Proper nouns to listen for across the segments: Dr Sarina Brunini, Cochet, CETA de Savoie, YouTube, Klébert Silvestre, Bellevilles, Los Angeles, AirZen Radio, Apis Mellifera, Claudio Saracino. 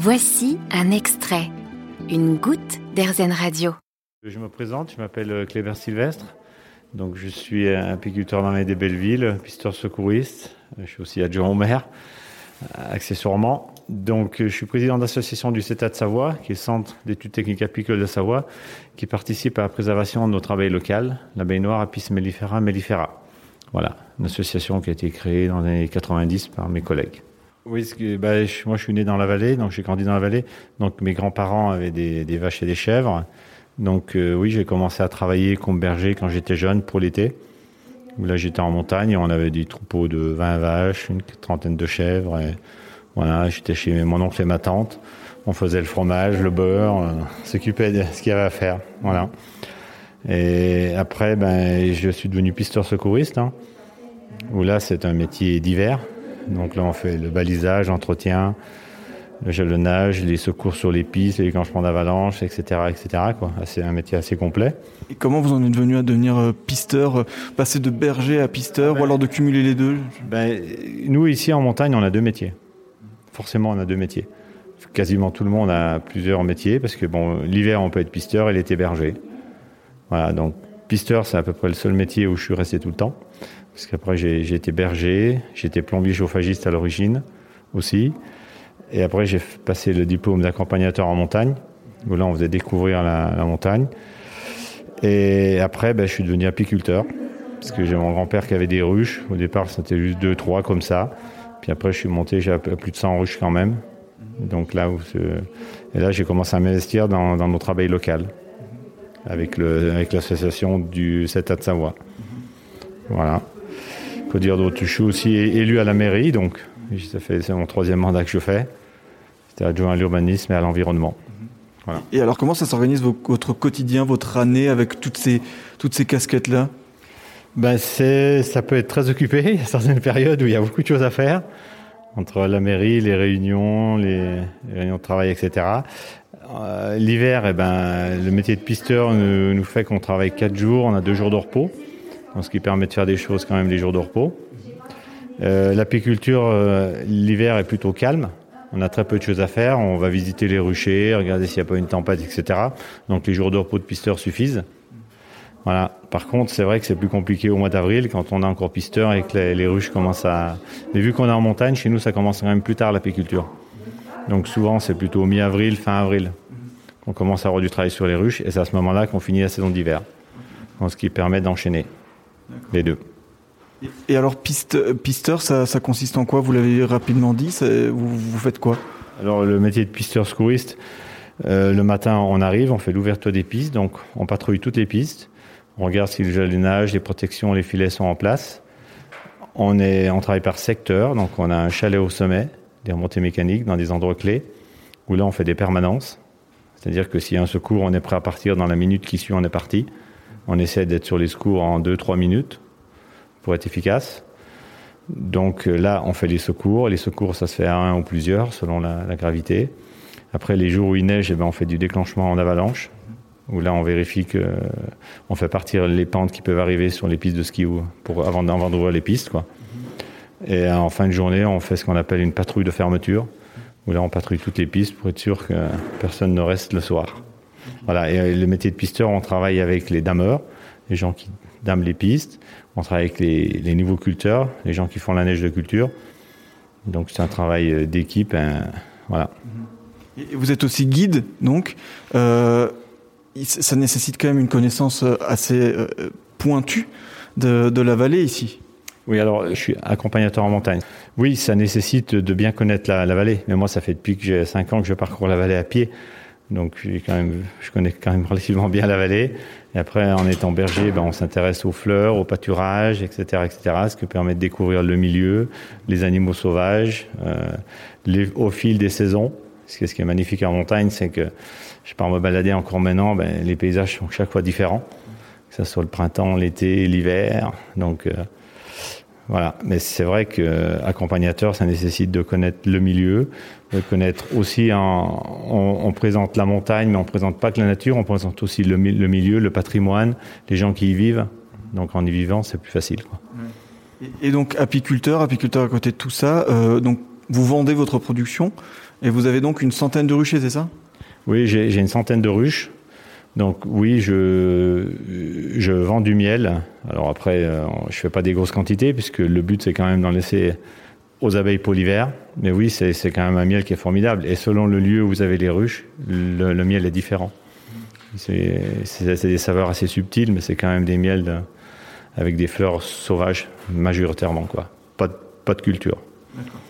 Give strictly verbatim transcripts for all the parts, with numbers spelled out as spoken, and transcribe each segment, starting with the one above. Voici un extrait, une goutte d'AirZen Radio. Je me présente, je m'appelle Klébert Silvestre. Donc je suis apiculteur marin des Bellevilles, pisteur secouriste. Je suis aussi adjoint au maire, accessoirement. Donc je suis président de l'association du CETA de Savoie, qui est le centre d'études techniques apicoles de Savoie, qui participe à la préservation de notre abeille locale, l'abeille noire Apis Mellifera Mellifera. Voilà, une association qui a été créée dans les années quatre-vingt-dix par mes collègues. Oui, que, bah, je, moi je suis né dans la vallée, donc j'ai grandi dans la vallée. Donc mes grands-parents avaient des, des vaches et des chèvres. Donc euh, oui, j'ai commencé à travailler comme berger quand j'étais jeune pour l'été. Là, j'étais en montagne, on avait des troupeaux de vingt vaches, une trentaine de chèvres. Et voilà, j'étais chez mon oncle et ma tante. On faisait le fromage, le beurre, on s'occupait de ce qu'il y avait à faire. Voilà. Et après, ben, je suis devenu pisteur secouriste, hein, où là, c'est un métier d'hiver. Donc là, on fait le balisage, l'entretien, le jalonnage, les secours sur les pistes, les campements d'avalanche, et cetera, et cetera, quoi. C'est un métier assez complet. Et comment vous en êtes venu à devenir euh, pisteur, euh, passer de berger à pisteur, ben, ou alors de cumuler les deux? Ben, nous, ici, en montagne, on a deux métiers. Forcément, on a deux métiers. Quasiment tout le monde a plusieurs métiers, parce que bon, l'hiver, on peut être pisteur et l'été berger. Voilà, donc pisteur, c'est à peu près le seul métier où je suis resté tout le temps. Parce qu'après, j'ai, j'ai été berger, j'étais plombier chauffagiste à l'origine aussi. Et après, j'ai passé le diplôme d'accompagnateur en montagne, où là, on faisait découvrir la, la montagne. Et après, ben, je suis devenu apiculteur, parce que j'ai mon grand-père qui avait des ruches. Au départ, c'était juste deux, trois comme ça. Puis après, je suis monté, j'ai plus de cent ruches quand même. Donc là, où ce... Et là j'ai commencé à m'investir dans, dans notre abeille locale, avec, le, avec l'association du CETA de Savoie. Voilà. Il faut dire d'autres. Je suis aussi élu à la mairie, donc ça fait, c'est mon troisième mandat que je fais. C'était adjoint à l'urbanisme et à l'environnement. Voilà. Et alors, comment ça s'organise votre quotidien, votre année, avec toutes ces, toutes ces casquettes-là? Ben c'est, ça peut être très occupé. Il y a certaines périodes où il y a beaucoup de choses à faire, entre la mairie, les réunions, les, les réunions de travail, et cetera. Euh, l'hiver, eh ben, le métier de pisteur nous, nous fait qu'on travaille quatre jours, on a deux jours de repos. Donc, ce qui permet de faire des choses quand même les jours de repos. Euh, l'apiculture, euh, l'hiver est plutôt calme. On a très peu de choses à faire. On va visiter les ruchers, regarder s'il n'y a pas une tempête, et cetera. Donc les jours de repos de pisteur suffisent. Voilà. Par contre, c'est vrai que c'est plus compliqué au mois d'avril quand on a encore pisteur et que les, les ruches commencent à... Mais vu qu'on est en montagne, chez nous, ça commence quand même plus tard l'apiculture. Donc souvent, c'est plutôt mi-avril, fin avril qu'on commence à avoir du travail sur les ruches. Et c'est à ce moment-là qu'on finit la saison d'hiver. Donc, ce qui permet d'enchaîner. D'accord. Les deux. Et alors, piste, pisteur, ça, ça consiste en quoi? Vous l'avez rapidement dit, ça, vous, vous faites quoi? Alors, le métier de pisteur secouriste, euh, le matin, on arrive, on fait l'ouverture des pistes, donc on patrouille toutes les pistes, on regarde si le jalonnage, les protections, les filets sont en place. On, est, on travaille par secteur, donc on a un chalet au sommet, des remontées mécaniques dans des endroits clés, où là, on fait des permanences. C'est-à-dire que s'il y a un secours, on est prêt à partir dans la minute qui suit, on est parti. On essaie d'être sur les secours en deux trois minutes pour être efficace. Donc là, on fait les secours. Les secours, ça se fait à un ou plusieurs, selon la, la gravité. Après, les jours où il neige, eh ben, on fait du déclenchement en avalanche, où là, on vérifie qu'on fait partir les pentes qui peuvent arriver sur les pistes de ski pour, avant, avant d'ouvrir les pistes, quoi. Et en fin de journée, on fait ce qu'on appelle une patrouille de fermeture, où là, on patrouille toutes les pistes pour être sûr que personne ne reste le soir. Voilà, et le métier de pisteur, on travaille avec les dameurs, les gens qui dament les pistes. On travaille avec les, les nouveaux culteurs, les gens qui font la neige de culture. Donc c'est un travail d'équipe, hein, voilà. Et vous êtes aussi guide, donc. Euh, ça nécessite quand même une connaissance assez pointue de, de la vallée ici. Oui, alors je suis accompagnateur en montagne. Oui, ça nécessite de bien connaître la, la vallée. Mais moi, ça fait depuis que j'ai cinq ans que je parcours la vallée à pied. Donc j'ai quand même, je connais quand même relativement bien la vallée. Et après, en étant berger, ben, on s'intéresse aux fleurs, au pâturage, et cetera, et cetera, ce qui permet de découvrir le milieu, les animaux sauvages, euh, les, au fil des saisons. Ce qui, ce qui est magnifique en montagne, c'est que je pars me balader encore maintenant, ben, les paysages sont chaque fois différents, que ce soit le printemps, l'été, l'hiver. Donc euh, voilà. Mais c'est vrai qu'accompagnateur, ça nécessite de connaître le milieu, de connaître aussi, un, on, on présente la montagne, mais on ne présente pas que la nature, on présente aussi le, le milieu, le patrimoine, les gens qui y vivent. Donc en y vivant, c'est plus facile, quoi. Et, et donc apiculteur, apiculteur à côté de tout ça, euh, donc vous vendez votre production, Et vous avez donc une centaine de ruchers, c'est ça ? Oui, j'ai, j'ai une centaine de ruches. Donc oui, je, je vends du miel. Alors après, je fais pas des grosses quantités, puisque le but, c'est quand même d'en laisser aux abeilles pour l'hiver. Mais oui, c'est, c'est quand même un miel qui est formidable. Et selon le lieu où vous avez les ruches, le, le miel est différent. C'est, c'est, c'est des saveurs assez subtiles, mais c'est quand même des miels de, avec des fleurs sauvages, majoritairement, quoi. Pas de, pas de culture. D'accord.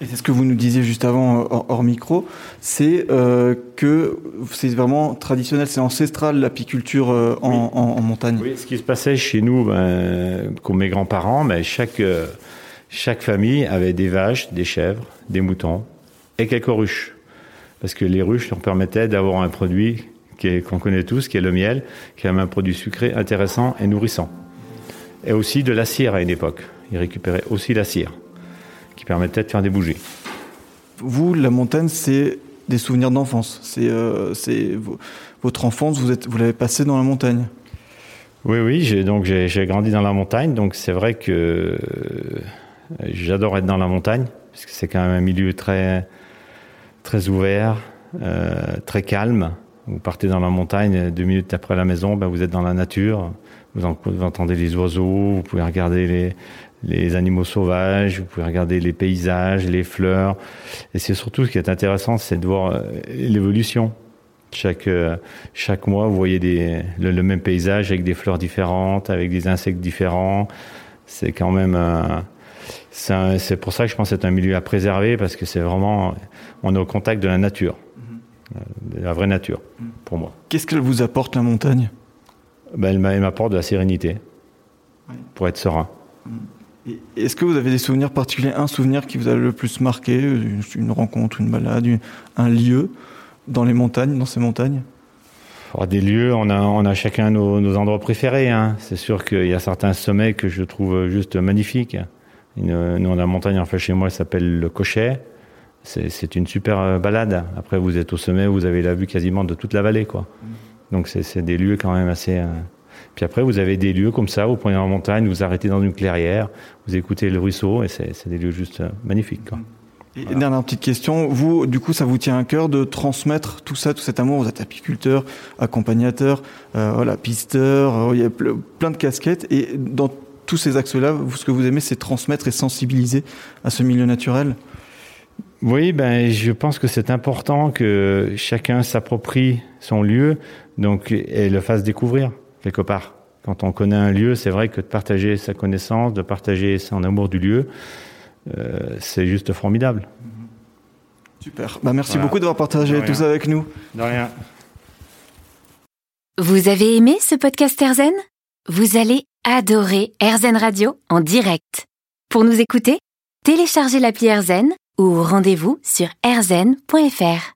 Et c'est ce que vous nous disiez juste avant, hors micro, c'est euh, que c'est vraiment traditionnel, c'est ancestral l'apiculture euh, en, oui. en, en montagne. Oui, ce qui se passait chez nous, ben, comme mes grands-parents, ben, chaque, euh, chaque famille avait des vaches, des chèvres, des moutons et quelques ruches. Parce que les ruches leur permettaient d'avoir un produit qui est, qu'on connaît tous, qui est le miel, qui est un produit sucré intéressant et nourrissant. Et aussi de la cire à une époque. Ils récupéraient aussi la cire, qui permettait de faire des bougies. Vous, la montagne, c'est des souvenirs d'enfance. C'est, euh, c'est v- votre enfance, vous, êtes, vous l'avez passée dans la montagne. Oui, oui, j'ai, donc j'ai, j'ai grandi dans la montagne. Donc c'est vrai que euh, j'adore être dans la montagne, parce que c'est quand même un milieu très, très ouvert, euh, très calme. Vous partez dans la montagne, deux minutes après la maison, ben vous êtes dans la nature. Vous, en, vous entendez les oiseaux, vous pouvez regarder les... les animaux sauvages, vous pouvez regarder les paysages, les fleurs. Et c'est surtout ce qui est intéressant, c'est de voir l'évolution. Chaque, chaque mois, vous voyez des, le, le même paysage avec des fleurs différentes, avec des insectes différents. C'est quand même... Un, c'est, un, c'est pour ça que je pense que c'est un milieu à préserver, parce que c'est vraiment... On est au contact de la nature, de la vraie nature, pour moi. Qu'est-ce qu'elle vous apporte, la montagne ? Ben, elle m'apporte de la sérénité, pour être serein. Est-ce que vous avez des souvenirs particuliers, un souvenir qui vous a le plus marqué, une rencontre, une balade, un lieu dans les montagnes, dans ces montagnes ? Des lieux, on a, on a chacun nos, nos endroits préférés. Hein. C'est sûr qu'il y a certains sommets que je trouve juste magnifiques. Une, nous, on a une montagne, enfin chez moi, elle s'appelle le Cochet. C'est, c'est une super balade. Après, vous êtes au sommet, vous avez la vue quasiment de toute la vallée, quoi. Donc, c'est, c'est des lieux quand même assez... Euh, Puis après, vous avez des lieux comme ça, vous prenez en montagne, vous arrêtez dans une clairière, vous écoutez le ruisseau, et c'est, c'est des lieux juste magnifiques, quoi. Et voilà. Dernière petite question, vous, du coup, ça vous tient à cœur de transmettre tout ça, tout cet amour, vous êtes apiculteur, accompagnateur, euh, voilà, pisteur, euh, il y a ple- plein de casquettes, et dans tous ces axes-là, vous, ce que vous aimez, c'est transmettre et sensibiliser à ce milieu naturel ? Oui, ben, je pense que c'est important que chacun s'approprie son lieu, donc, et le fasse découvrir. Quelque part, quand on connaît un lieu, c'est vrai que de partager sa connaissance, de partager son amour du lieu, euh, c'est juste formidable. Super. Bah, merci voilà. beaucoup d'avoir partagé tout ça avec nous. De rien. Vous avez aimé ce podcast AirZen ? Vous allez adorer AirZen Radio en direct. Pour nous écouter, téléchargez l'appli AirZen ou rendez-vous sur airzen point f r.